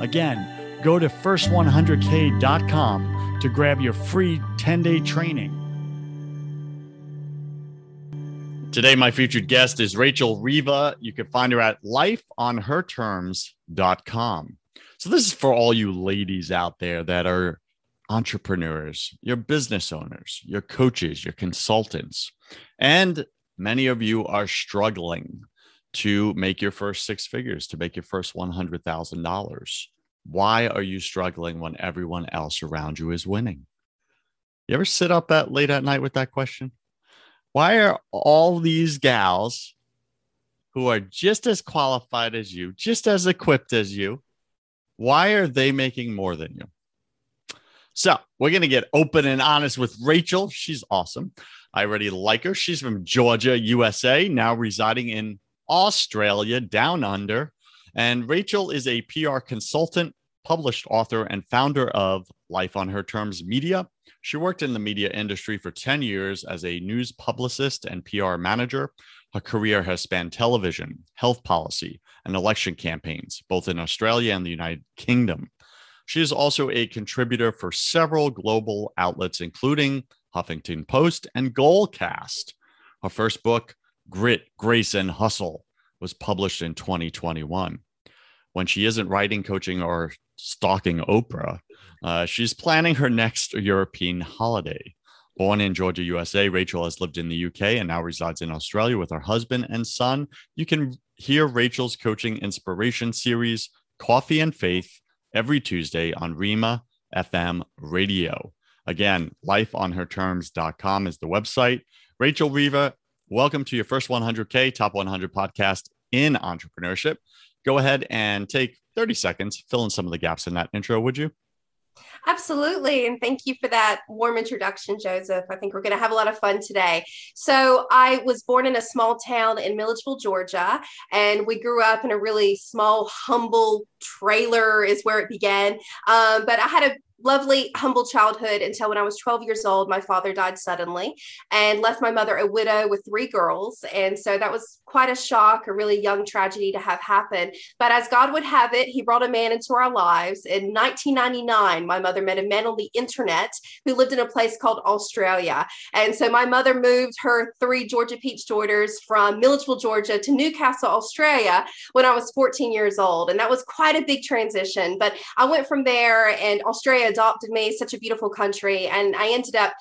Again, go to First100K.com to grab your free 10-day training. Today, my featured guest is Rachel Reva. You can find her at lifeonherterms.com. So this is for all you ladies out there that are entrepreneurs, your business owners, your coaches, your consultants, and many of you are struggling to make your first six figures, to make your first $100,000. Why are you struggling when everyone else around you is winning? You ever sit up that late at night with that question? Why are all these gals who are just as qualified as you, just as equipped as you, why are they making more than you? So we're going to get open and honest with Rachel. She's awesome. I already like her. She's from Georgia, USA, now residing in Australia, down under. And Rachel is a PR consultant, published author, and founder of Life on Her Terms Media. She worked in the media industry for 10 years as a news publicist and PR manager. Her career has spanned television, health policy, and election campaigns, both in Australia and the United Kingdom. She is also a contributor for several global outlets, including Huffington Post and Goalcast. Her first book, Grit, Grace and Hustle, was published in 2021. When she isn't writing, coaching, or stalking Oprah, she's planning her next European holiday. Born in Georgia, USA, Rachel has lived in the UK and now resides in Australia with her husband and son. You can hear Rachel's coaching inspiration series, Coffee and Faith, every Tuesday on Rima FM radio. Again, lifeonherterms.com is the website. Rachel Reva, welcome to Your First 100K, Top 100 podcast in entrepreneurship. Go ahead and take 30 seconds, fill in some of the gaps in that intro, would you? Absolutely. And thank you for that warm introduction, Joseph. I think we're going to have a lot of fun today. So I was born in a small town in Milledgeville, Georgia, and we grew up in a really small, humble trailer is where it began. But I had a lovely, humble childhood until when I was 12 years old, my father died suddenly and left my mother a widow with 3 girls. And so that was quite a shock, a really young tragedy to have happen. But as God would have it, he brought a man into our lives. In 1999, my mother met a man on the internet who lived in a place called Australia. And so my mother moved her 3 Georgia Peach daughters from Milledgeville, Georgia to Newcastle, Australia when I was 14 years old. And that was quite a big transition. But I went from there, and Australia adopted me, such a beautiful country. And I ended up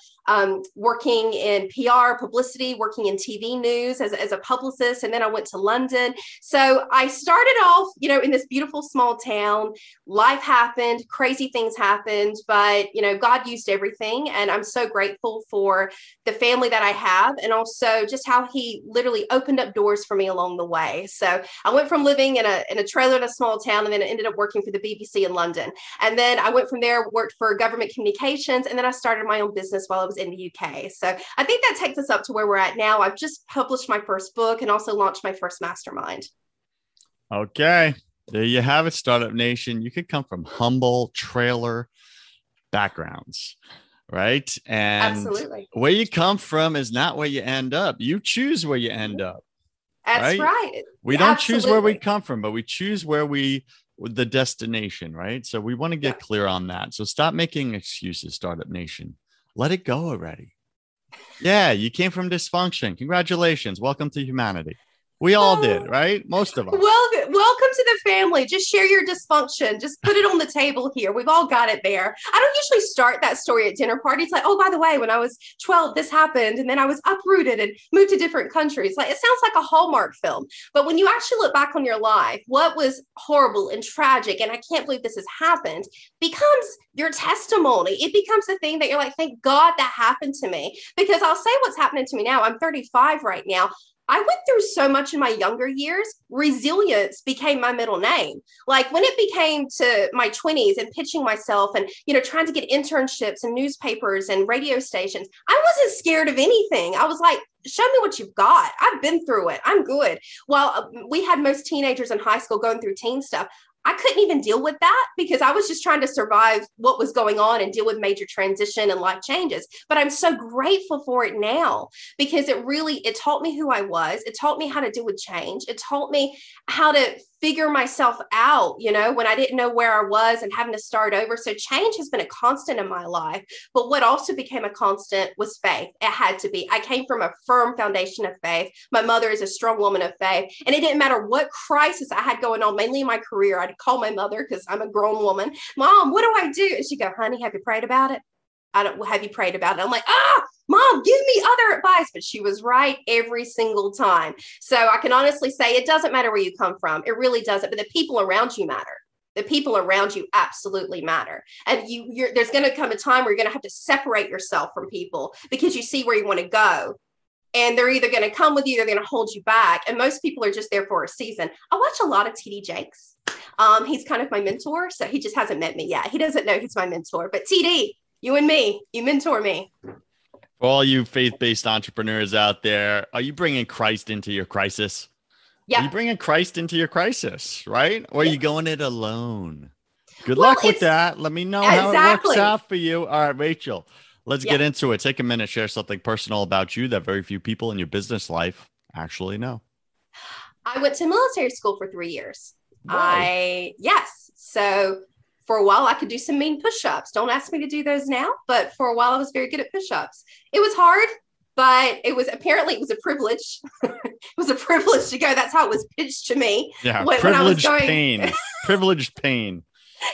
working in PR, publicity, working in TV news as a publicist. And then I went to London. So I started off, in this beautiful small town. Life happened, crazy things happened, but, God used everything. And I'm so grateful for the family that I have and also just how he literally opened up doors for me along the way. So I went from living in a trailer in a small town, and then I ended up working for the BBC in London. And then I went from there, worked for government communications. And then I started my own business while I was in the UK. So I think that takes us up to where we're at now. I've just published my first book and also launched my first mastermind. Okay. There you have it, Startup Nation. You could come from humble trailer backgrounds right? And absolutely, where you come from is not where you end up. You choose where you end up. That's right. We don't choose where we come from, but we choose where the destination, right? So we want to get clear on that. So stop making excuses, Startup Nation. Let it go already. Yeah, you came from dysfunction. Congratulations. Welcome to humanity. We all did, right? Most of us. Well, welcome to the family. Just share your dysfunction. Just put it on the table here. We've all got it there. I don't usually start that story at dinner parties. Like, oh, by the way, when I was 12, this happened. And then I was uprooted and moved to different countries. Like, it sounds like a Hallmark film. But when you actually look back on your life, what was horrible and tragic, and I can't believe this has happened, becomes your testimony. It becomes the thing that you're like, thank God that happened to me. Because I'll say what's happening to me now. I'm 35 right now. I went through so much in my younger years. Resilience became my middle name. Like when it became to my 20s and pitching myself and, trying to get internships and newspapers and radio stations, I wasn't scared of anything. I was like, show me what you've got. I've been through it. I'm good. While we had most teenagers in high school going through teen stuff, I couldn't even deal with that because I was just trying to survive what was going on and deal with major transition and life changes. But I'm so grateful for it now because it taught me who I was. It taught me how to deal with change. It taught me how to figure myself out, when I didn't know where I was and having to start over. So change has been a constant in my life. But what also became a constant was faith. It had to be. I came from a firm foundation of faith. My mother is a strong woman of faith. And it didn't matter what crisis I had going on, mainly in my career, I'd call my mother because I'm a grown woman. Mom, what do I do? And she'd go, honey, have you prayed about it? Have you prayed about it? I'm like, Mom, give me other advice. But she was right every single time. So I can honestly say it doesn't matter where you come from. It really doesn't. But the people around you matter. The people around you absolutely matter. And there's going to come a time where you're going to have to separate yourself from people because you see where you want to go. And they're either going to come with you, they're going to hold you back. And most people are just there for a season. I watch a lot of T.D. Jakes. He's kind of my mentor. So he just hasn't met me yet. He doesn't know he's my mentor. But T.D., you and me, you mentor me. For all you faith-based entrepreneurs out there, are you bringing Christ into your crisis? Yeah. Are you bringing Christ into your crisis, right? Or are you going it alone? Good luck with that. Let me know how it works out for you. All right, Rachel, let's get into it. Take a minute, share something personal about you that very few people in your business life actually know. I went to military school for 3 years. Whoa. So for a while, I could do some mean push-ups. Don't ask me to do those now, but for a while, I was very good at push-ups. It was hard, but it was a privilege. It was a privilege to go. That's how it was pitched to me. Yeah, privileged pain.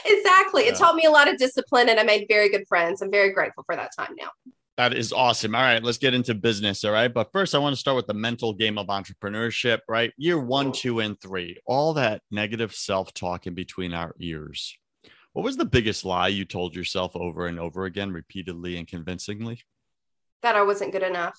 Exactly. Yeah. It taught me a lot of discipline, and I made very good friends. I'm very grateful for that time now. That is awesome. All right, let's get into business. All right. But first, I want to start with the mental game of entrepreneurship, right? Year 1, 2, and 3, all that negative self-talk in between our ears. What was the biggest lie you told yourself over and over again, repeatedly and convincingly? That I wasn't good enough,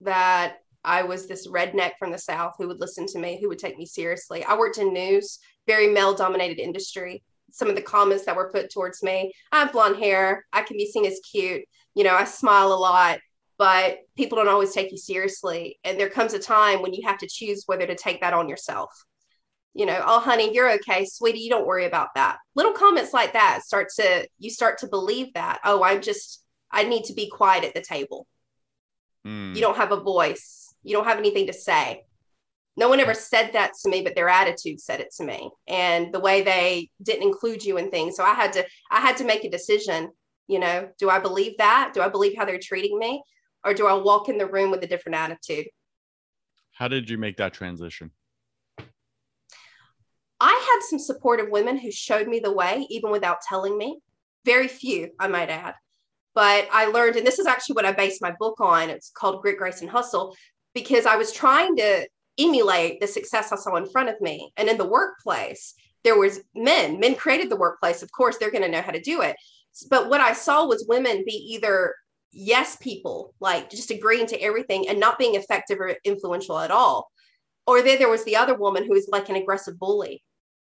that I was this redneck from the South who would listen to me, who would take me seriously. I worked in news, very male-dominated industry. Some of the comments that were put towards me, I have blonde hair, I can be seen as cute, I smile a lot, but people don't always take you seriously. And there comes a time when you have to choose whether to take that on yourself. Oh, honey, you're okay. Sweetie, you don't worry about that. Little comments like that you start to believe that. Oh, I need to be quiet at the table. Mm. You don't have a voice. You don't have anything to say. No one ever said that to me, but their attitude said it to me, and the way they didn't include you in things. So I had to make a decision. Do I believe that? Do I believe how they're treating me? Or do I walk in the room with a different attitude? How did you make that transition? I had some supportive women who showed me the way, even without telling me. Very few, I might add. But I learned, and this is actually what I based my book on. It's called Grit, Grace and Hustle, because I was trying to emulate the success I saw in front of me. And in the workplace, there was men. Men created the workplace. Of course, they're going to know how to do it. But what I saw was women be either yes people, like just agreeing to everything and not being effective or influential at all. Or there was the other woman who was like an aggressive bully.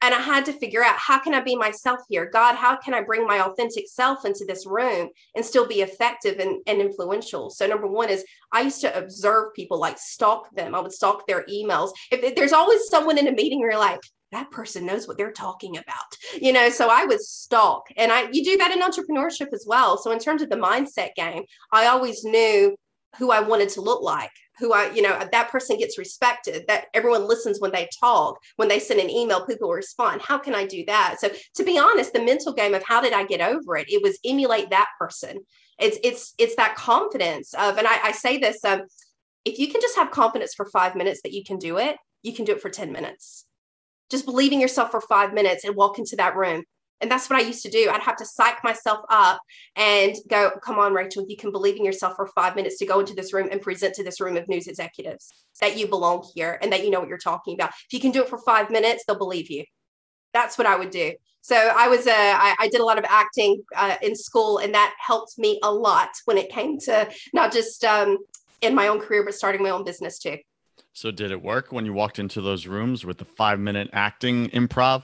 And I had to figure out, how can I be myself here? God, how can I bring my authentic self into this room and still be effective and influential? So number one is I used to observe people, like stalk them. I would stalk their emails. If there's always someone in a meeting where you're like, that person knows what they're talking about, you know? So I would stalk, and you do that in entrepreneurship as well. So in terms of the mindset game, I always knew who I wanted to look like, that person gets respected, that everyone listens when they talk, when they send an email, people respond. How can I do that? So to be honest, the mental game of how did I get over it? It was emulate that person. It's that confidence of, and I say this, if you can just have confidence for 5 minutes that you can do it for 10 minutes. Just believe in yourself for 5 minutes and walk into that room. And that's what I used to do. I'd have to psych myself up and go, come on, Rachel, you can believe in yourself for 5 minutes to go into this room and present to this room of news executives that you belong here and that you know what you're talking about. If you can do it for 5 minutes, they'll believe you. That's what I would do. So I did a lot of acting in school, and that helped me a lot when it came to not just in my own career, but starting my own business too. So did it work when you walked into those rooms with the 5 minute acting improv?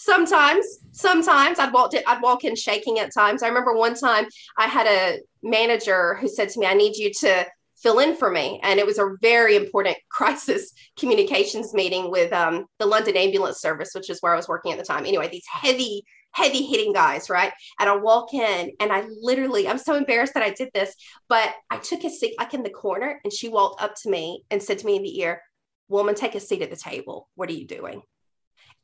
Sometimes I'd walk in shaking at times. I remember one time I had a manager who said to me, I need you to fill in for me. And it was a very important crisis communications meeting with the London Ambulance Service, which is where I was working at the time. Anyway, these heavy hitting guys, right? And I walk in, and I'm so embarrassed that I did this, but I took a seat like in the corner, and she walked up to me and said to me in the ear, woman, take a seat at the table. What are you doing?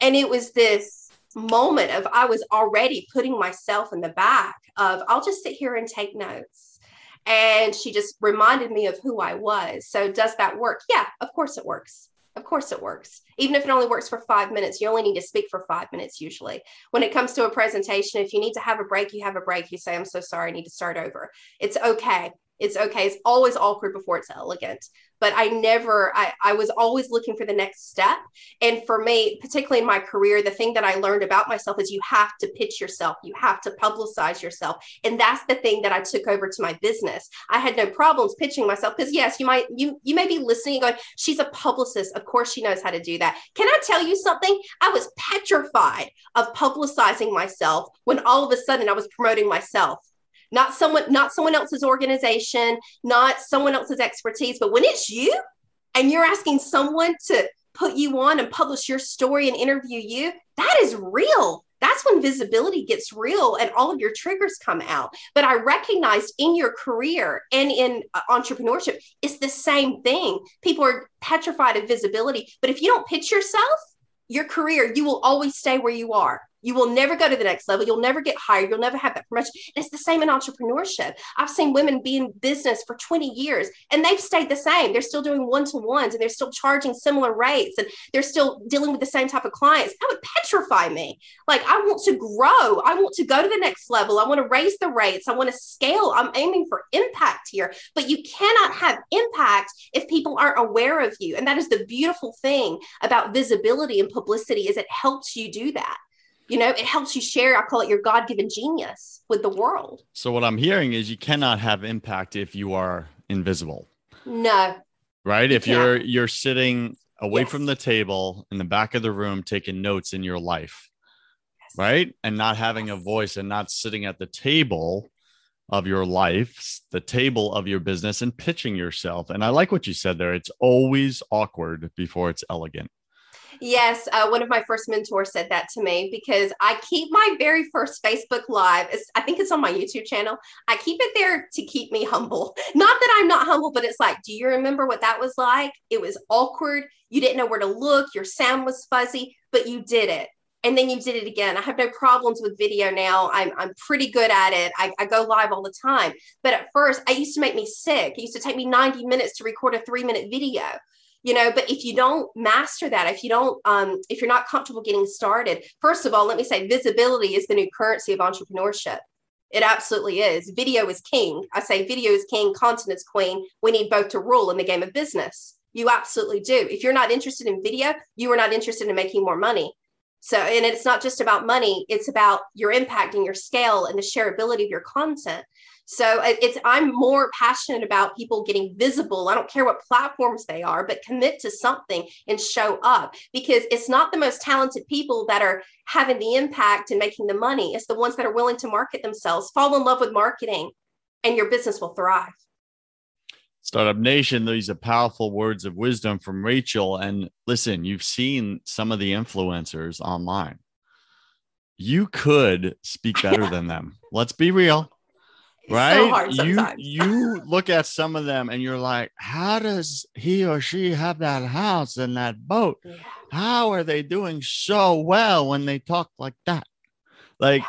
And it was this moment of, I was already putting myself in the back of, I'll just sit here and take notes. And she just reminded me of who I was. So does that work? Yeah, of course it works. Of course it works. Even if it only works for 5 minutes, you only need to speak for 5 minutes. Usually when it comes to a presentation, if you need to have a break, you have a break. You say, I'm so sorry, I need to start over. It's okay. It's okay. It's always awkward before it's elegant, but I was always looking for the next step. And for me, particularly in my career, the thing that I learned about myself is you have to pitch yourself. You have to publicize yourself. And that's the thing that I took over to my business. I had no problems pitching myself because yes, you may be listening and going, she's a publicist. Of course she knows how to do that. Can I tell you something? I was petrified of publicizing myself when all of a sudden I was promoting myself. Not someone else's organization, not someone else's expertise, but when it's you and you're asking someone to put you on and publish your story and interview you, that is real. That's when visibility gets real and all of your triggers come out. But I recognized in your career and in entrepreneurship, it's the same thing. People are petrified of visibility, but if you don't pitch yourself, your career, you will always stay where you are. You will never go to the next level. You'll never get hired. You'll never have that promotion. And it's the same in entrepreneurship. I've seen women be in business for 20 years and they've stayed the same. They're still doing one-to-ones and they're still charging similar rates and they're still dealing with the same type of clients. That would petrify me. Like, I want to grow. I want to go to the next level. I want to raise the rates. I want to scale. I'm aiming for impact here, but you cannot have impact if people aren't aware of you. And that is the beautiful thing about visibility and publicity, is it helps you do that. You know, it helps you share. I call it your God-given genius with the world. So what I'm hearing is you cannot have impact if you are invisible. No. Right? If you're sitting away from the table in the back of the room, taking notes in your life, right? And not having a voice and not sitting at the table of your life, the table of your business, and pitching yourself. And I like what you said there. It's always awkward before it's elegant. Yes. One of my first mentors said that to me, because I keep my very first Facebook Live. I think it's on my YouTube channel. I keep it there to keep me humble. Not that I'm not humble, but it's like, do you remember what that was like? It was awkward. You didn't know where to look. Your sound was fuzzy, but you did it. And then you did it again. I have no problems with video now. I'm pretty good at it. I go live all the time. But at first, it used to make me sick. It used to take me 90 minutes to record a 3-minute video. You know, but if you don't master that, if you're not comfortable getting started, first of all, let me say visibility is the new currency of entrepreneurship. It absolutely is. Video is king. I say video is king, content is queen. We need both to rule in the game of business. You absolutely do. If you're not interested in video, you are not interested in making more money. So, and it's not just about money. It's about your impact and your scale and the shareability of your content. So I'm more passionate about people getting visible. I don't care what platforms they are, but commit to something and show up, because it's not the most talented people that are having the impact and making the money. It's the ones that are willing to market themselves. Fall in love with marketing and your business will thrive. Startup Nation, these are powerful words of wisdom from Rachel. And listen, you've seen some of the influencers online. You could speak better than them. Let's be real, right? So you look at some of them and you're like, how does he or she have that house and that boat? Yeah. How are they doing so well when they talk like that? Like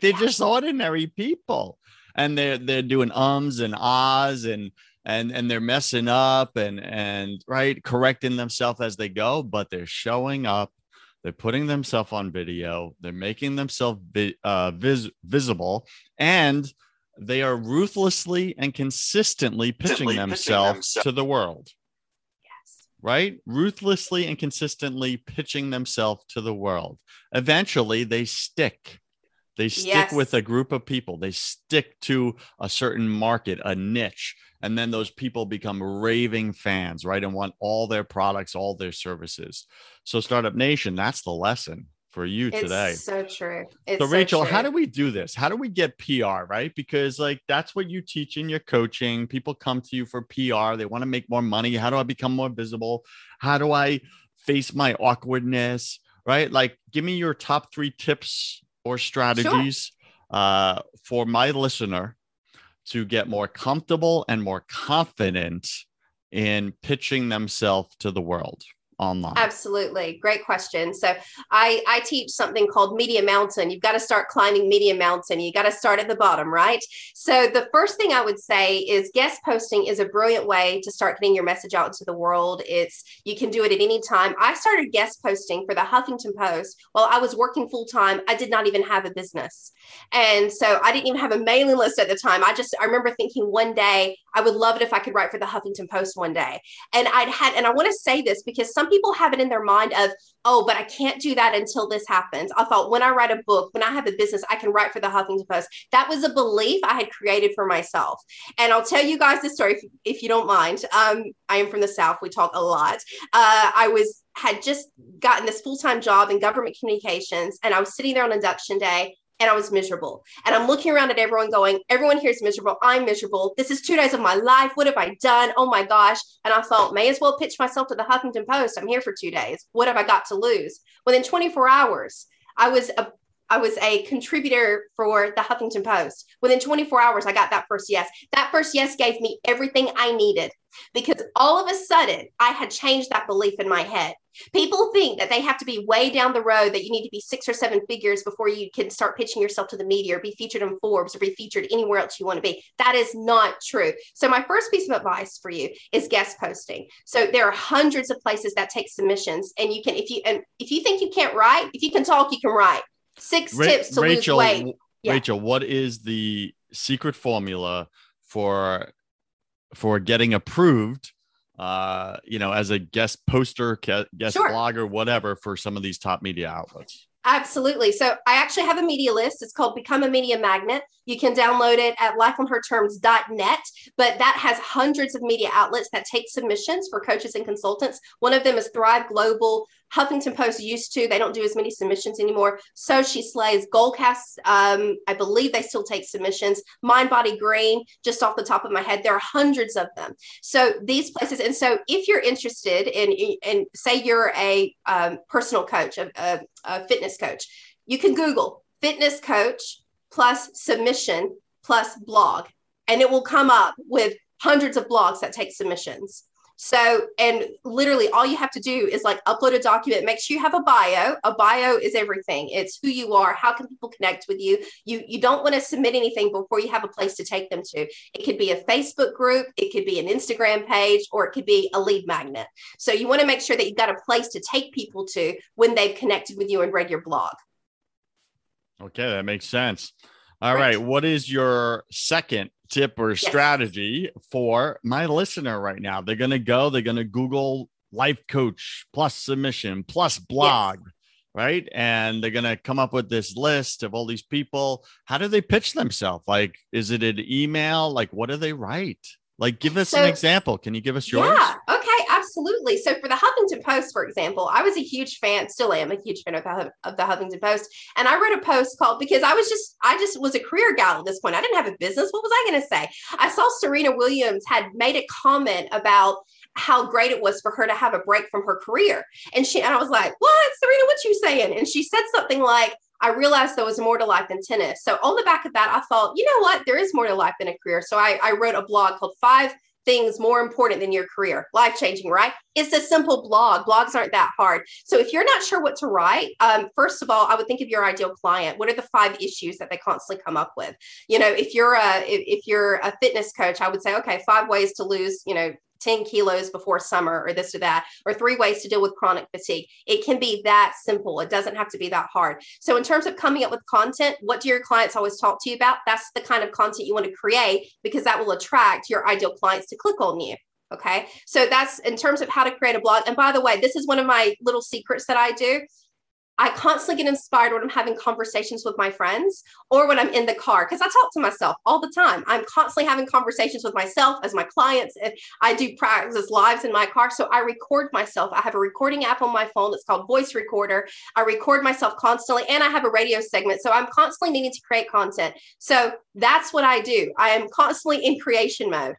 they're just ordinary people, and they're doing ums and ahs and they're messing up and right, correcting themselves as they go, but they're showing up. They're putting themselves on video. They're making themselves visible, and they are ruthlessly and consistently pitching themselves to the world. Yes. Right? Ruthlessly and consistently pitching themselves to the world. Eventually, they stick. They stick with a group of people. They stick to a certain market, a niche. And then those people become raving fans, right? And want all their products, all their services. So Startup Nation, that's the lesson for you today. It's so true. So Rachel, how do we do this? How do we get PR, right? Because like that's what you teach in your coaching. People come to you for PR. They want to make more money. How do I become more visible? How do I face my awkwardness, right? Like give me your top 3 tips or strategies for my listener to get more comfortable and more confident in pitching themselves to the world online. Absolutely. Great question. So I teach something called Media Mountain. You've got to start climbing Media Mountain. You got to start at the bottom, right? So the first thing I would say is guest posting is a brilliant way to start getting your message out into the world. You can do it at any time. I started guest posting for the Huffington Post while I was working full time. I did not even have a business. And so I didn't even have a mailing list at the time. I remember thinking one day, I would love it if I could write for the Huffington Post one day. And I want to say this because some people have it in their mind of, oh, but I can't do that until this happens. I thought when I write a book, when I have a business, I can write for the Huffington Post. That was a belief I had created for myself. And I'll tell you guys this story if you don't mind. I am from the South. We talk a lot. I had just gotten this full-time job in government communications, and I was sitting there on induction day. And I was miserable. And I'm looking around at everyone going, everyone here is miserable. I'm miserable. This is 2 days of my life. What have I done? Oh my gosh. And I thought, may as well pitch myself to the Huffington Post. I'm here for 2 days. What have I got to lose? Within 24 hours, I was a contributor for the Huffington Post. Within 24 hours, I got that first yes. That first yes gave me everything I needed because all of a sudden I had changed that belief in my head. People think that they have to be way down the road, that you need to be 6 or 7 figures before you can start pitching yourself to the media or be featured in Forbes or be featured anywhere else you want to be. That is not true. So my first piece of advice for you is guest posting. So there are hundreds of places that take submissions, and you can, if you think you can't write, if you can talk, you can write. 6 tips to lose weight. Yeah. Rachel, what is the secret formula for getting approved? As a guest poster, guest blogger, whatever, for some of these top media outlets. Absolutely. So I actually have a media list. It's called Become a Media Magnet. You can download it at lifeonherterms.net, but that has hundreds of media outlets that take submissions for coaches and consultants. One of them is Thrive Global. Huffington Post used to, they don't do as many submissions anymore. So She Slays, Goalcast, I believe they still take submissions. Mind Body Green, just off the top of my head, there are hundreds of them. So these places, and so if you're interested in say you're a personal coach, a fitness coach, you can Google fitness coach plus submission plus blog, and it will come up with hundreds of blogs that take submissions. So, and literally all you have to do is like upload a document, make sure you have a bio. A bio is everything. It's who you are. How can people connect with you? You don't want to submit anything before you have a place to take them to. It could be a Facebook group. It could be an Instagram page, or it could be a lead magnet. So you want to make sure that you've got a place to take people to when they've connected with you and read your blog. Okay. That makes sense. All right. What is your second tip or strategy for my listener right now? They're going to go, they're going to Google life coach plus submission plus blog, right? And they're going to come up with this list of all these people. How do they pitch themselves? Like, is it an email? Like, what do they write? Like, give us an example. Can you give us yours? Yeah. Okay. absolutely. So for the Huffington Post, for example, I was a huge fan, still am a huge fan of the Huffington Post. And I wrote a post called, because I just was a career gal at this point. I didn't have a business. What was I going to say? I saw Serena Williams had made a comment about how great it was for her to have a break from her career. And I was like, what, Serena, what you saying? And she said something like, I realized there was more to life than tennis. So on the back of that, I thought, you know what, there is more to life than a career. So I wrote a blog called 5 Things More Important Than Your Career. Life-changing, right? It's a simple blog. Blogs aren't that hard. So if you're not sure what to write, first of all, I would think of your ideal client. What are the 5 issues that they constantly come up with? You know, if you're a fitness coach, I would say, okay, 5 ways to lose, 10 kilos before summer, or this or that, or 3 ways to deal with chronic fatigue. It can be that simple. It doesn't have to be that hard. So in terms of coming up with content, what do your clients always talk to you about? That's the kind of content you want to create, because that will attract your ideal clients to click on you. Okay. So that's in terms of how to create a blog. And by the way, this is one of my little secrets that I do. I constantly get inspired when I'm having conversations with my friends or when I'm in the car, because I talk to myself all the time. I'm constantly having conversations with myself as my clients. And I do practice lives in my car. So I record myself. I have a recording app on my phone. It's called Voice Recorder. I record myself constantly, and I have a radio segment. So I'm constantly needing to create content. So that's what I do. I am constantly in creation mode.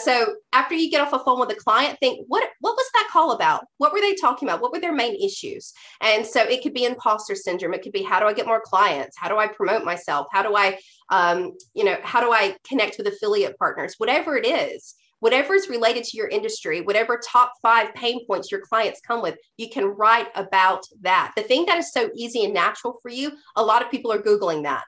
So after you get off a phone with a client, think, what was that call about? What were they talking about? What were their main issues? And so it could be imposter syndrome. It could be, how do I get more clients? How do I promote myself? How do I, how do I connect with affiliate partners? Whatever it is, whatever is related to your industry, whatever top 5 pain points your clients come with, you can write about that. The thing that is so easy and natural for you, a lot of people are Googling that.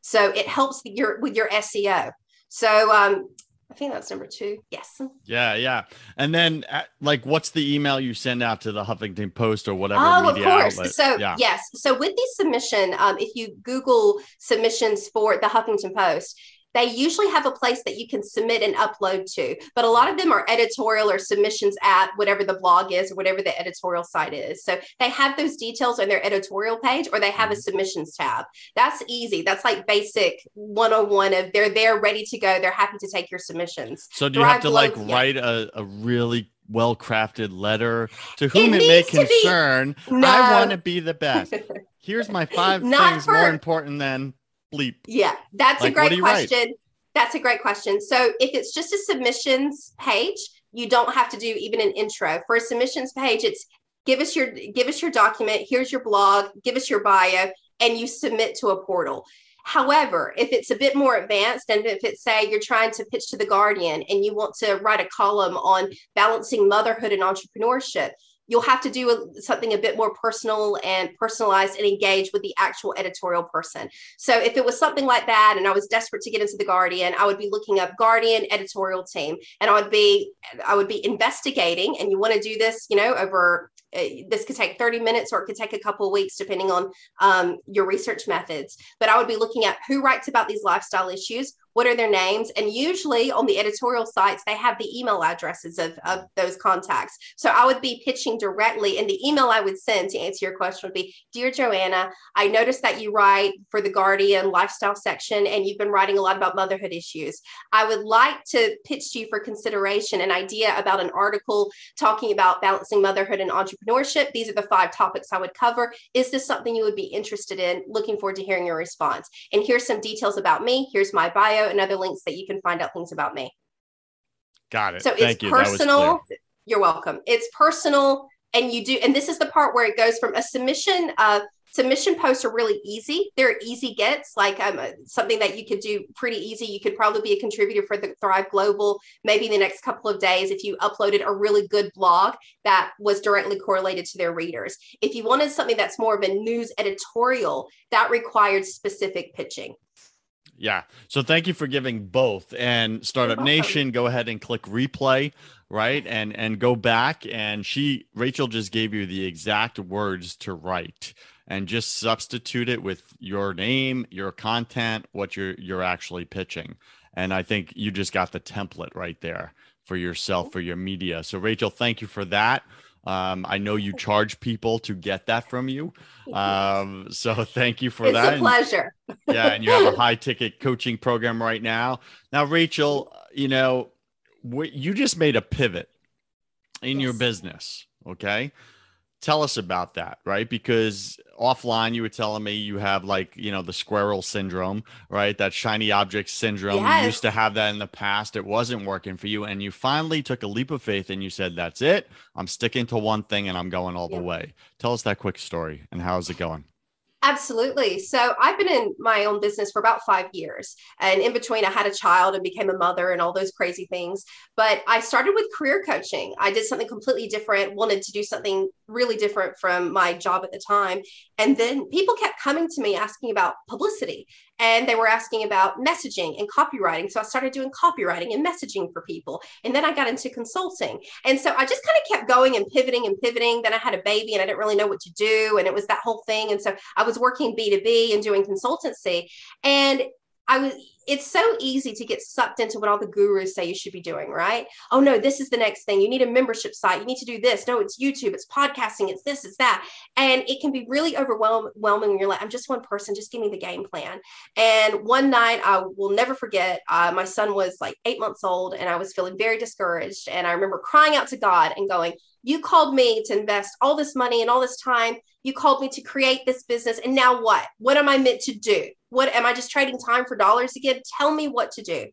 So it helps with your SEO. So, I think that's number 2. Yes. Yeah. And then what's the email you send out to the Huffington Post or whatever? Oh, media of course. Outlet? So yeah. Yes. So with the submission, if you Google submissions for the Huffington Post, they usually have a place that you can submit and upload to, but a lot of them are editorial or submissions at whatever the blog is or whatever the editorial site is. So they have those details on their editorial page, or they have a submissions tab. That's easy. That's like basic 101 of they're there ready to go. They're happy to take your submissions. So do you have to write a really well-crafted letter to whom it may concern? No. I want to be the best. Here's my 5 things more important than. Bleep. Yeah, that's a great question. That's a great question. So if it's just a submissions page, you don't have to do even an intro. For a submissions page, it's give us your document. Here's your blog. Give us your bio, and you submit to a portal. However, if it's a bit more advanced, and if it's, say, you're trying to pitch to The Guardian and you want to write a column on balancing motherhood and entrepreneurship, you'll have to do something a bit more personal and personalized and engage with the actual editorial person. So if it was something like that, and I was desperate to get into The Guardian, I would be looking up Guardian editorial team, and I would be investigating. And you want to do this, over, this could take 30 minutes or it could take a couple of weeks, depending on your research methods. But I would be looking at who writes about these lifestyle issues. What are their names? And usually on the editorial sites, they have the email addresses of those contacts. So I would be pitching directly, and the email I would send to answer your question would be, Dear Joanna, I noticed that you write for The Guardian lifestyle section, and you've been writing a lot about motherhood issues. I would like to pitch to you for consideration an idea about an article talking about balancing motherhood and entrepreneurship. These are the 5 topics I would cover. Is this something you would be interested in? Looking forward to hearing your response. And here's some details about me. Here's my bio and other links that you can find out things about me. Got it. So it's personal. You're welcome. It's personal. And you do. And this is the part where it goes from a submission. Submission posts are really easy. They're easy gets, something that you could do pretty easy. You could probably be a contributor for the Thrive Global, maybe in the next couple of days, if you uploaded a really good blog that was directly correlated to their readers. If you wanted something that's more of a news editorial, that required specific pitching. Yeah. So thank you for giving both. And Startup Nation, go ahead and click replay, right? And go back. And Rachel just gave you the exact words to write, and just substitute it with your name, your content, what you're actually pitching. And I think you just got the template right there for yourself, for your media. So Rachel, thank you for that. I know you charge people to get that from you. So thank you for that. It's a pleasure. And you have a high ticket coaching program right now. Now, Rachel, you just made a pivot in your business. Okay. Tell us about that, right? Because offline, you were telling me you have like, you know, the squirrel syndrome, right? That shiny object syndrome. Yes. You used to have that in the past. It wasn't working for you. And you finally took a leap of faith and you said, that's it. I'm sticking to one thing and I'm going all the way. Tell us that quick story and how's it going? Absolutely. So I've been in my own business for about 5 years. And in between, I had a child and became a mother and all those crazy things. But I started with career coaching. I did something completely different, wanted to do something really different from my job at the time. And then people kept coming to me asking about publicity. And they were asking about messaging and copywriting. So I started doing copywriting and messaging for people. And then I got into consulting. And so I just kind of kept going and pivoting. Then I had a baby and I didn't really know what to do. And it was that whole thing. And so I was working B2B and doing consultancy. And it's so easy to get sucked into what all the gurus say you should be doing, right? Oh no, this is the next thing. You need a membership site. You need to do this. No, it's YouTube. It's podcasting. It's this, it's that. And it can be really overwhelming when you're like, I'm just one person, just give me the game plan. And one night I will never forget, my son was like 8 months old and I was feeling very discouraged. And I remember crying out to God and going, you called me to invest all this money and all this time. You called me to create this business. And now what? What am I meant to do? What am I just trading time for dollars again? Tell me what to do.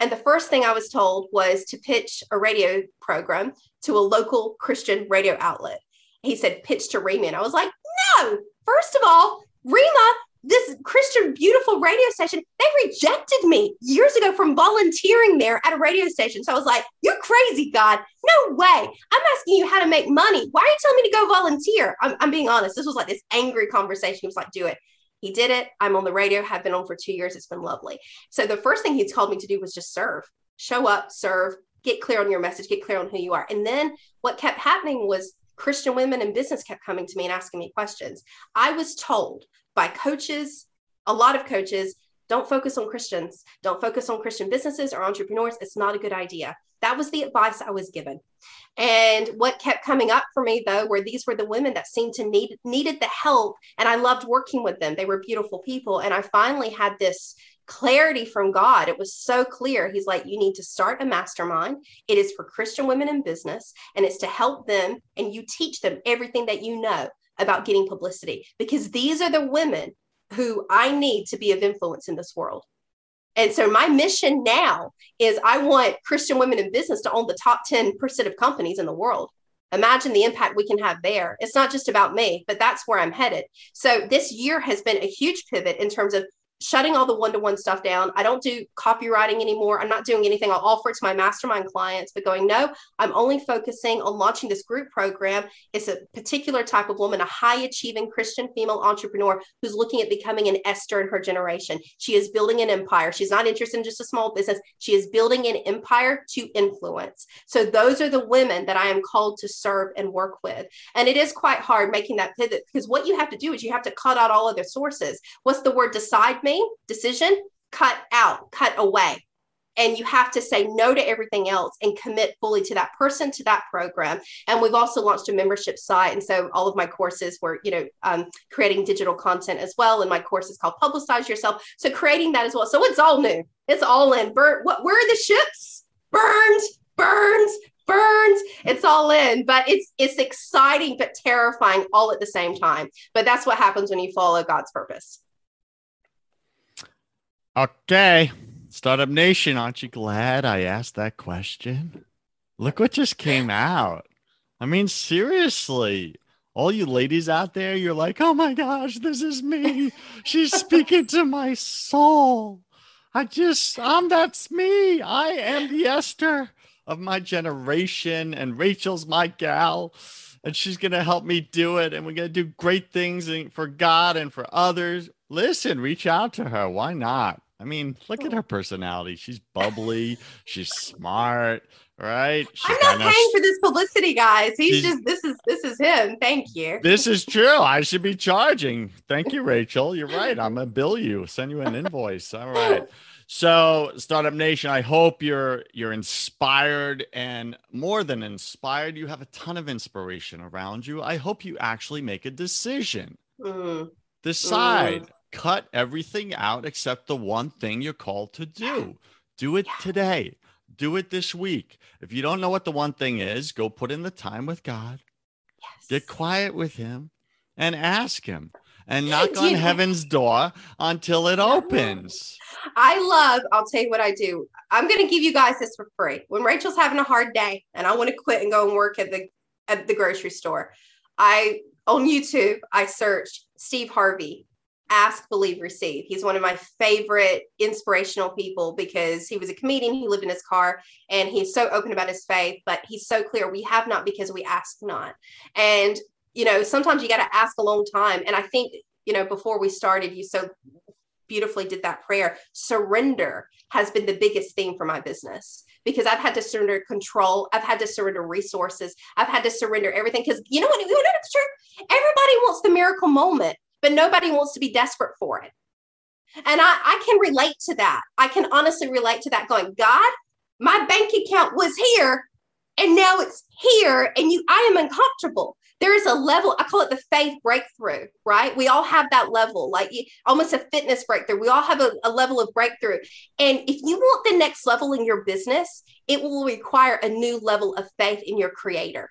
And the first thing I was told was to pitch a radio program to a local Christian radio outlet. He said, pitch to Rima. And I was like, no, first of all, Rima, this Christian beautiful radio station, they rejected me years ago from volunteering there at a radio station. So I was like, you're crazy, God. No way. I'm asking you how to make money. Why are you telling me to go volunteer? I'm being honest. This was like this angry conversation. He was like, do it. He did it. I'm on the radio, have been on for 2 years. It's been lovely. So the first thing he's called me to do was just serve, show up, serve, get clear on your message, get clear on who you are. And then what kept happening was Christian women in business kept coming to me and asking me questions. I was told by coaches, a lot of coaches, don't focus on Christians. Don't focus on Christian businesses or entrepreneurs. It's not a good idea. That was the advice I was given. And what kept coming up for me, though, were these were the women that seemed to needed the help. And I loved working with them. They were beautiful people. And I finally had this clarity from God. It was so clear. He's like, you need to start a mastermind. It is for Christian women in business. And it's to help them. And you teach them everything that you know about getting publicity, because these are the women who I need to be of influence in this world. And so my mission now is I want Christian women in business to own the top 10% of companies in the world. Imagine the impact we can have there. It's not just about me, but that's where I'm headed. So this year has been a huge pivot in terms of shutting all the one-to-one stuff down. I don't do copywriting anymore. I'm not doing anything. I'll offer it to my mastermind clients, but going, no, I'm only focusing on launching this group program. It's a particular type of woman, a high-achieving Christian female entrepreneur who's looking at becoming an Esther in her generation. She is building an empire. She's not interested in just a small business. She is building an empire to influence. So those are the women that I am called to serve and work with. And it is quite hard making that pivot, because what you have to do is you have to cut out all other sources. What's the word? Decide. Decision, cut out, cut away. And you have to say no to everything else and commit fully to that person, to that program. And we've also launched a membership site. And so all of my courses were, creating digital content as well. And my course is called Publicize Yourself. So creating that as well. So it's all new. It's all in. Where are the ships? Burns. It's all in, but it's exciting, but terrifying all at the same time. But that's what happens when you follow God's purpose. Okay. Startup Nation, aren't you glad I asked that question? Look what just came out. I mean, seriously, all you ladies out there, you're like, oh my gosh, this is me. She's speaking to my soul. That's me. I am the Esther of my generation, and Rachel's my gal, and she's going to help me do it. And we're going to do great things for God and for others. Listen, reach out to her. Why not? I mean, look at her personality. She's bubbly. She's smart, right? I'm not paying for this publicity, guys. This is him. Thank you. This is true. I should be charging. Thank you, Rachel. You're right. I'm going to bill you, send you an invoice. All right. So Startup Nation, I hope you're inspired, and more than inspired, you have a ton of inspiration around you. I hope you actually make a decision. Decide. Cut everything out except the one thing you're called to do. Do it today. Do it this week. If you don't know what the one thing is, go put in the time with God. Yes. Get quiet with him and ask him and knock on heaven's door until it opens. I'll tell you what I do. I'm going to give you guys this for free. When Rachel's having a hard day and I want to quit and go and work at the grocery store, on YouTube, I searched Steve Harvey, Ask, Believe, Receive. He's one of my favorite inspirational people because he was a comedian. He lived in his car and he's so open about his faith, but he's so clear. We have not because we ask not. And, you know, sometimes you got to ask a long time. And I think, you know, before we started, you so beautifully did that prayer. Surrender has been the biggest theme for my business because I've had to surrender control. I've had to surrender resources. I've had to surrender everything. Cause you know what? It's true. Everybody wants the miracle moment, but nobody wants to be desperate for it. And I can relate to that. I can honestly relate to that going, God, my bank account was here and now it's here. And I am uncomfortable. There is a level, I call it the faith breakthrough, right? We all have that level, like almost a fitness breakthrough. We all have a level of breakthrough. And if you want the next level in your business, it will require a new level of faith in your creator.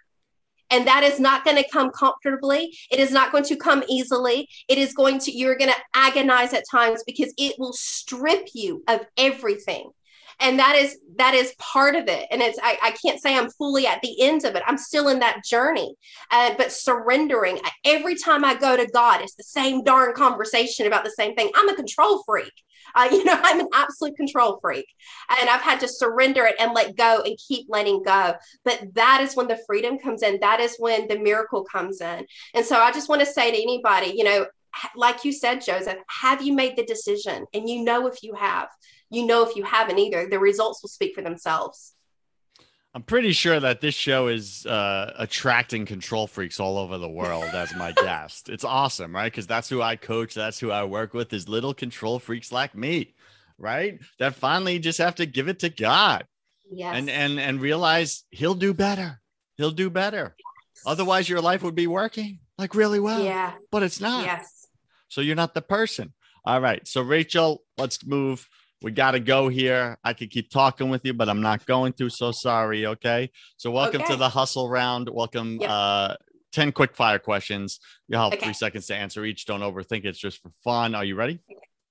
And that is not going to come comfortably. It is not going to come easily. It is going to, you're going to agonize at times because it will strip you of everything. And that is part of it. And it's, I can't say I'm fully at the end of it. I'm still in that journey, but surrendering. Every time I go to God, it's the same darn conversation about the same thing. I'm a control freak. I'm an absolute control freak, and I've had to surrender it and let go and keep letting go. But that is when the freedom comes in. That is when the miracle comes in. And so I just want to say to anybody, you know, like you said, Joseph, have you made the decision? And you know, if you have, you know, if you haven't either, the results will speak for themselves. I'm pretty sure that this show is attracting control freaks all over the world as my guest. It's awesome, right? Because that's who I coach. That's who I work with, is little control freaks like me, right? That finally just have to give it to God. Yes. And realize he'll do better. He'll do better. Yes. Otherwise, your life would be working like really well. Yeah. But it's not. Yes. So you're not the person. All right. So Rachel, let's move. We got to go here. I could keep talking with you, but I'm not going to. So sorry. Okay. So welcome to the hustle round. Welcome. Yep. 10 quick fire questions. You'll have 3 seconds to answer each. Don't overthink it. It's just for fun. Are you ready?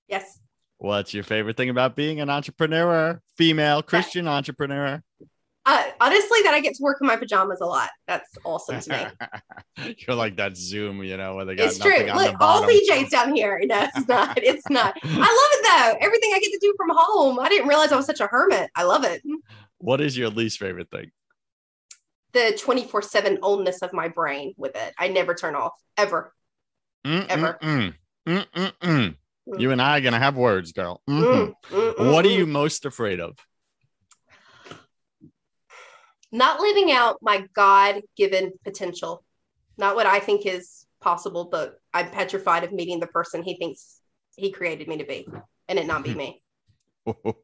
Yes. What's your favorite thing about being an entrepreneur, female Christian entrepreneur? Honestly, that I get to work in my pajamas a lot. That's awesome to me. You're like that Zoom, you know, where they got nothing on the bottom. It's true. Look, all PJs down here. No, it's not. It's not. I love it, though. Everything I get to do from home. I didn't realize I was such a hermit. I love it. What is your least favorite thing? The 24/7 oldness of my brain with it. I never turn off. Ever. Ever. You and I are going to have words, girl. What are you most afraid of? Not living out my God-given potential, not what I think is possible, but I'm petrified of meeting the person he thinks he created me to be and it not be me. What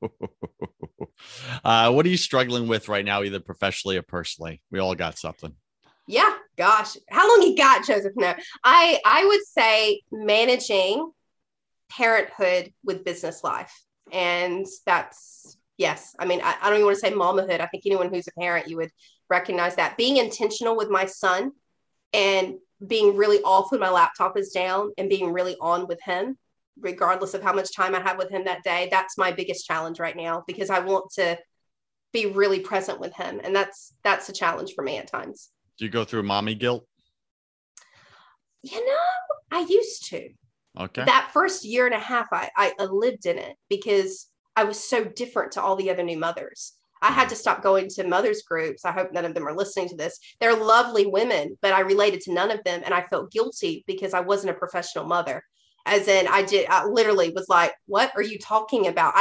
are you struggling with right now, either professionally or personally? We all got something. Yeah. Gosh, how long you got, Joseph? No, I would say managing parenthood with business life. And that's, yes. I mean, I don't even want to say mamahood. I think anyone who's a parent, you would recognize that. Being intentional with my son and being really off when my laptop is down and being really on with him, regardless of how much time I have with him that day. That's my biggest challenge right now because I want to be really present with him. And that's a challenge for me at times. Do you go through mommy guilt? You know, I used to. Okay. That first year and a half, I lived in it because I was so different to all the other new mothers. I had to stop going to mothers groups. I hope none of them are listening to this. They're lovely women, but I related to none of them. And I felt guilty because I wasn't a professional mother. As in I literally was like, what are you talking about?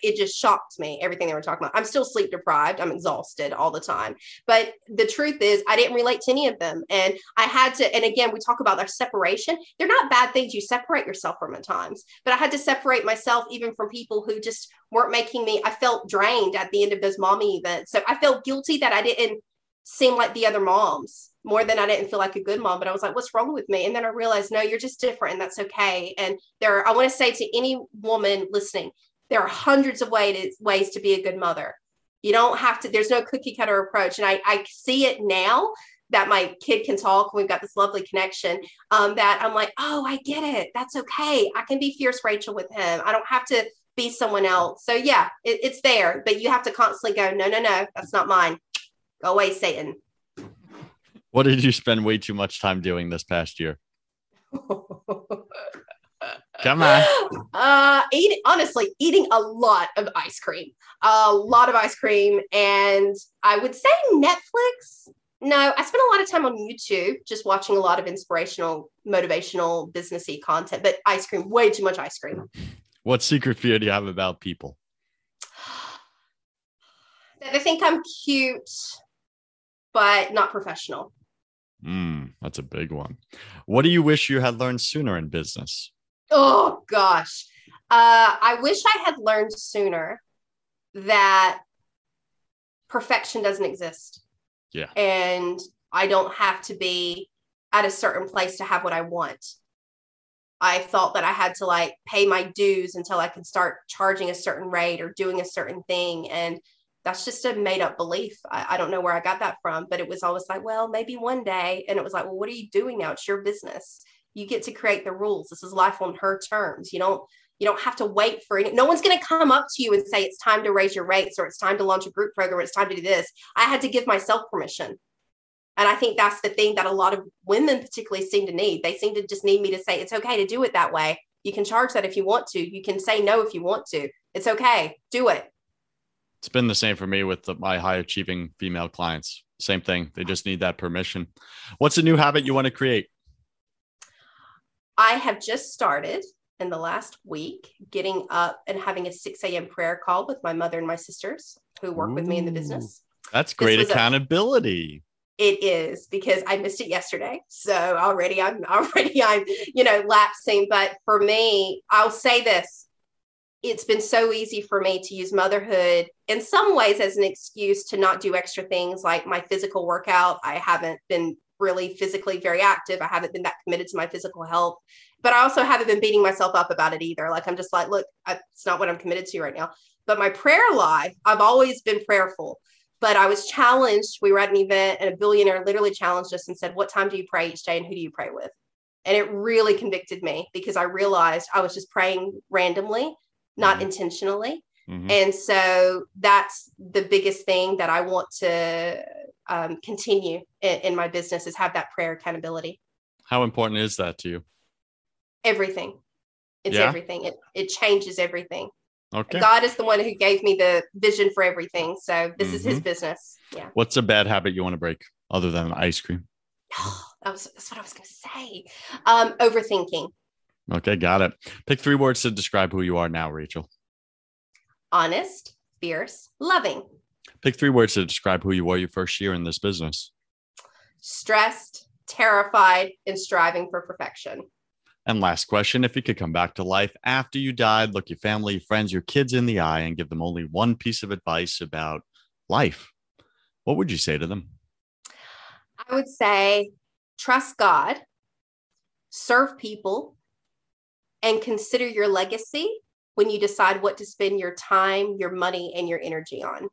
It just shocked me. Everything they were talking about. I'm still sleep deprived. I'm exhausted all the time. But the truth is I didn't relate to any of them. And I had to, and again, we talk about our separation. They're not bad things. You separate yourself from at times, but I had to separate myself even from people who just weren't making me, I felt drained at the end of those mommy events. So I felt guilty that I didn't seem like the other moms. More than I didn't feel like a good mom, but I was like, what's wrong with me? And then I realized, no, you're just different and that's okay. And I want to say to any woman listening, there are hundreds of ways to be a good mother. You don't have to, there's no cookie cutter approach. And I see it now that my kid can talk. We've got this lovely connection that I'm like, oh, I get it. That's okay. I can be fierce Rachel with him. I don't have to be someone else. So yeah, it's there, but you have to constantly go, no, that's not mine. Go away, Satan. What did you spend way too much time doing this past year? Come on. Honestly, eating a lot of ice cream. And I would say Netflix. No, I spent a lot of time on YouTube, just watching a lot of inspirational, motivational, businessy content, but ice cream, way too much ice cream. What secret fear do you have about people? That they think I'm cute, but not professional. That's a big one. What do you wish you had learned sooner in business? Oh, gosh. I wish I had learned sooner that perfection doesn't exist. Yeah. And I don't have to be at a certain place to have what I want. I thought that I had to like pay my dues until I could start charging a certain rate or doing a certain thing. And that's just a made up belief. I don't know where I got that from, but it was always like, well, maybe one day. And it was like, well, what are you doing now? It's your business. You get to create the rules. This is life on her terms. You don't have to wait for it. No one's going to come up to you and say, it's time to raise your rates or it's time to launch a group program. Or it's time to do this. I had to give myself permission. And I think that's the thing that a lot of women particularly seem to need. They seem to just need me to say, it's okay to do it that way. You can charge that if you want to. You can say no if you want to. It's okay. Do it. It's been the same for me with my high achieving female clients. Same thing. They just need that permission. What's a new habit you want to create? I have just started in the last week getting up and having a 6 a.m. prayer call with my mother and my sisters who work with me in the business. That's great accountability. It is, because I missed it yesterday. So I'm already, lapsing. But for me, I'll say this. It's been so easy for me to use motherhood in some ways as an excuse to not do extra things like my physical workout. I haven't been really physically very active. I haven't been that committed to my physical health, but I also haven't been beating myself up about it either. Like, I'm just like, look, it's not what I'm committed to right now. But my prayer life, I've always been prayerful. But I was challenged. We were at an event and a billionaire literally challenged us and said, what time do you pray each day and who do you pray with? And it really convicted me because I realized I was just praying randomly, not intentionally. Mm-hmm. And so that's the biggest thing that I want to continue in my business is have that prayer accountability. How important is that to you? Everything. It's everything. It changes everything. Okay. God is the one who gave me the vision for everything. So this is his business. Yeah. What's a bad habit you want to break other than ice cream? Oh, that's what I was going to say. Overthinking. Okay. Got it. Pick 3 words to describe who you are now, Rachel. Honest, fierce, loving. Pick 3 words to describe who you were your first year in this business. Stressed, terrified, and striving for perfection. And last question, if you could come back to life after you died, look your family, friends, your kids in the eye and give them only one piece of advice about life, what would you say to them? I would say, trust God, serve people, and consider your legacy when you decide what to spend your time, your money, and your energy on.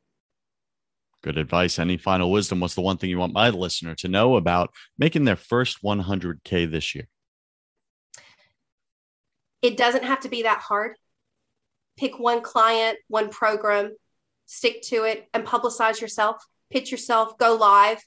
Good advice. Any final wisdom? What's the one thing you want my listener to know about making their first 100K this year? It doesn't have to be that hard. Pick one client, one program, stick to it, and publicize yourself, pitch yourself, go live.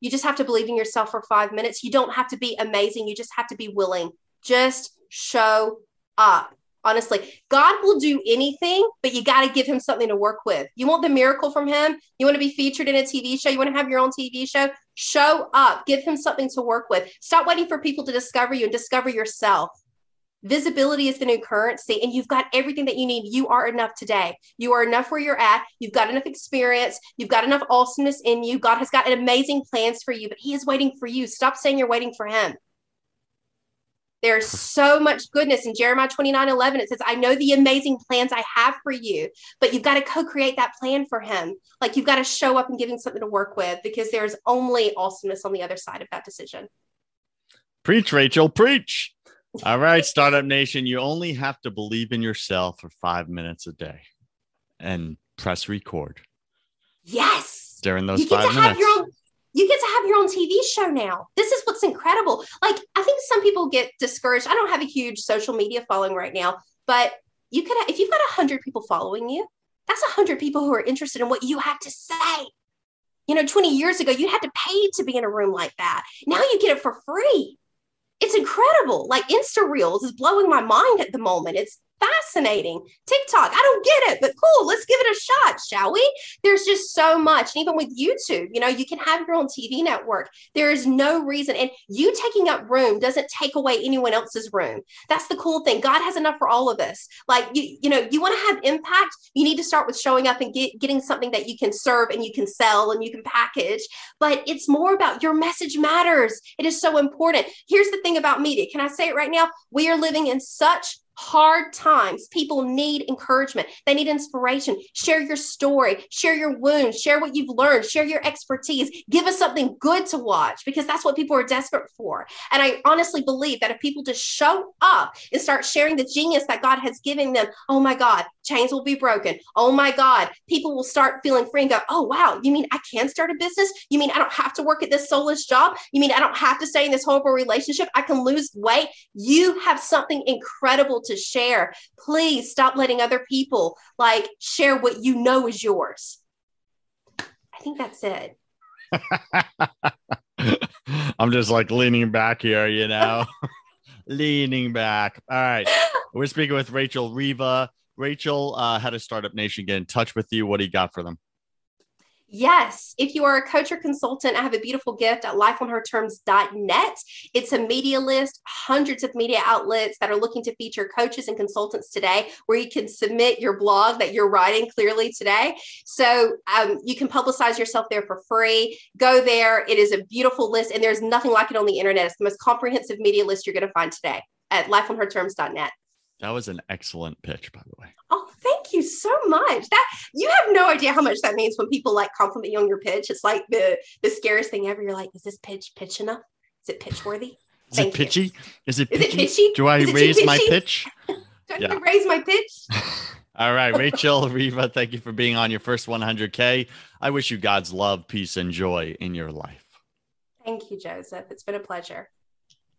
You just have to believe in yourself for 5 minutes. You don't have to be amazing. You just have to be willing. Just show up. Honestly, God will do anything, but you got to give him something to work with. You want the miracle from him? You want to be featured in a TV show? You want to have your own TV show? Show up. Give him something to work with. Stop waiting for people to discover you and discover yourself. Visibility is the new currency, and you've got everything that you need. You are enough today. You are enough where you're at. You've got enough experience. You've got enough awesomeness in you. God has got amazing plans for you, but he is waiting for you. Stop saying you're waiting for him. There's so much goodness in Jeremiah 29 11. It says, I know the amazing plans I have for you, but you've got to co-create that plan for him. Like, you've got to show up and give him something to work with, because there's only awesomeness on the other side of that decision. Preach, Rachel, preach. All right, Startup Nation, you only have to believe in yourself for 5 minutes a day and press record. Yes. During those 5 minutes. You get to have your own TV show now. This is what's incredible. Like, I think some people get discouraged. I don't have a huge social media following right now, but you could, if you've got 100 people following you, that's 100 people who are interested in what you have to say. You know, 20 years ago, you had to pay to be in a room like that. Now you get it for free. It's incredible. Like, Insta Reels is blowing my mind at the moment. It's fascinating. TikTok, I don't get it, but cool. Let's give it a shot, shall we? There's just so much. And even with YouTube, you know, you can have your own TV network. There is no reason. And you taking up room doesn't take away anyone else's room. That's the cool thing. God has enough for all of us. Like, you know, you want to have impact. You need to start with showing up and getting something that you can serve and you can sell and you can package. But it's more about your message matters. It is so important. Here's the thing about media. Can I say it right now? We are living in such hard times. People need encouragement. They need inspiration. Share your story, share your wounds, share what you've learned, share your expertise. Give us something good to watch, because that's what people are desperate for. And I honestly believe that if people just show up and start sharing the genius that God has given them, oh my God, chains will be broken. Oh my God, people will start feeling free and go, oh wow, you mean I can start a business? You mean I don't have to work at this soulless job? You mean I don't have to stay in this horrible relationship? I can lose weight. You have something incredible to share. Please stop letting other people like share what you know is yours. I think that's it. I'm just like leaning back here, you know, leaning back. All right. We're speaking with Rachel Reva. Rachel, how does Startup Nation get in touch with you? What do you got for them? Yes. If you are a coach or consultant, I have a beautiful gift at lifeonherterms.net. It's a media list, hundreds of media outlets that are looking to feature coaches and consultants today, where you can submit your blog that you're writing clearly today. So you can publicize yourself there for free. Go there. It is a beautiful list, and there's nothing like it on the internet. It's the most comprehensive media list you're going to find today at lifeonherterms.net. That was an excellent pitch, by the way. Oh, thank you so much. That you have no idea how much that means when people like compliment you on your pitch. It's like the scariest thing ever. You're like, is this pitch enough? Is it pitch worthy? Is it pitchy? Is it pitchy? Do I raise my pitch? Do I raise my pitch? All right, Rachel Reva, thank you for being on your first 100K. I wish you God's love, peace, and joy in your life. Thank you, Joseph. It's been a pleasure.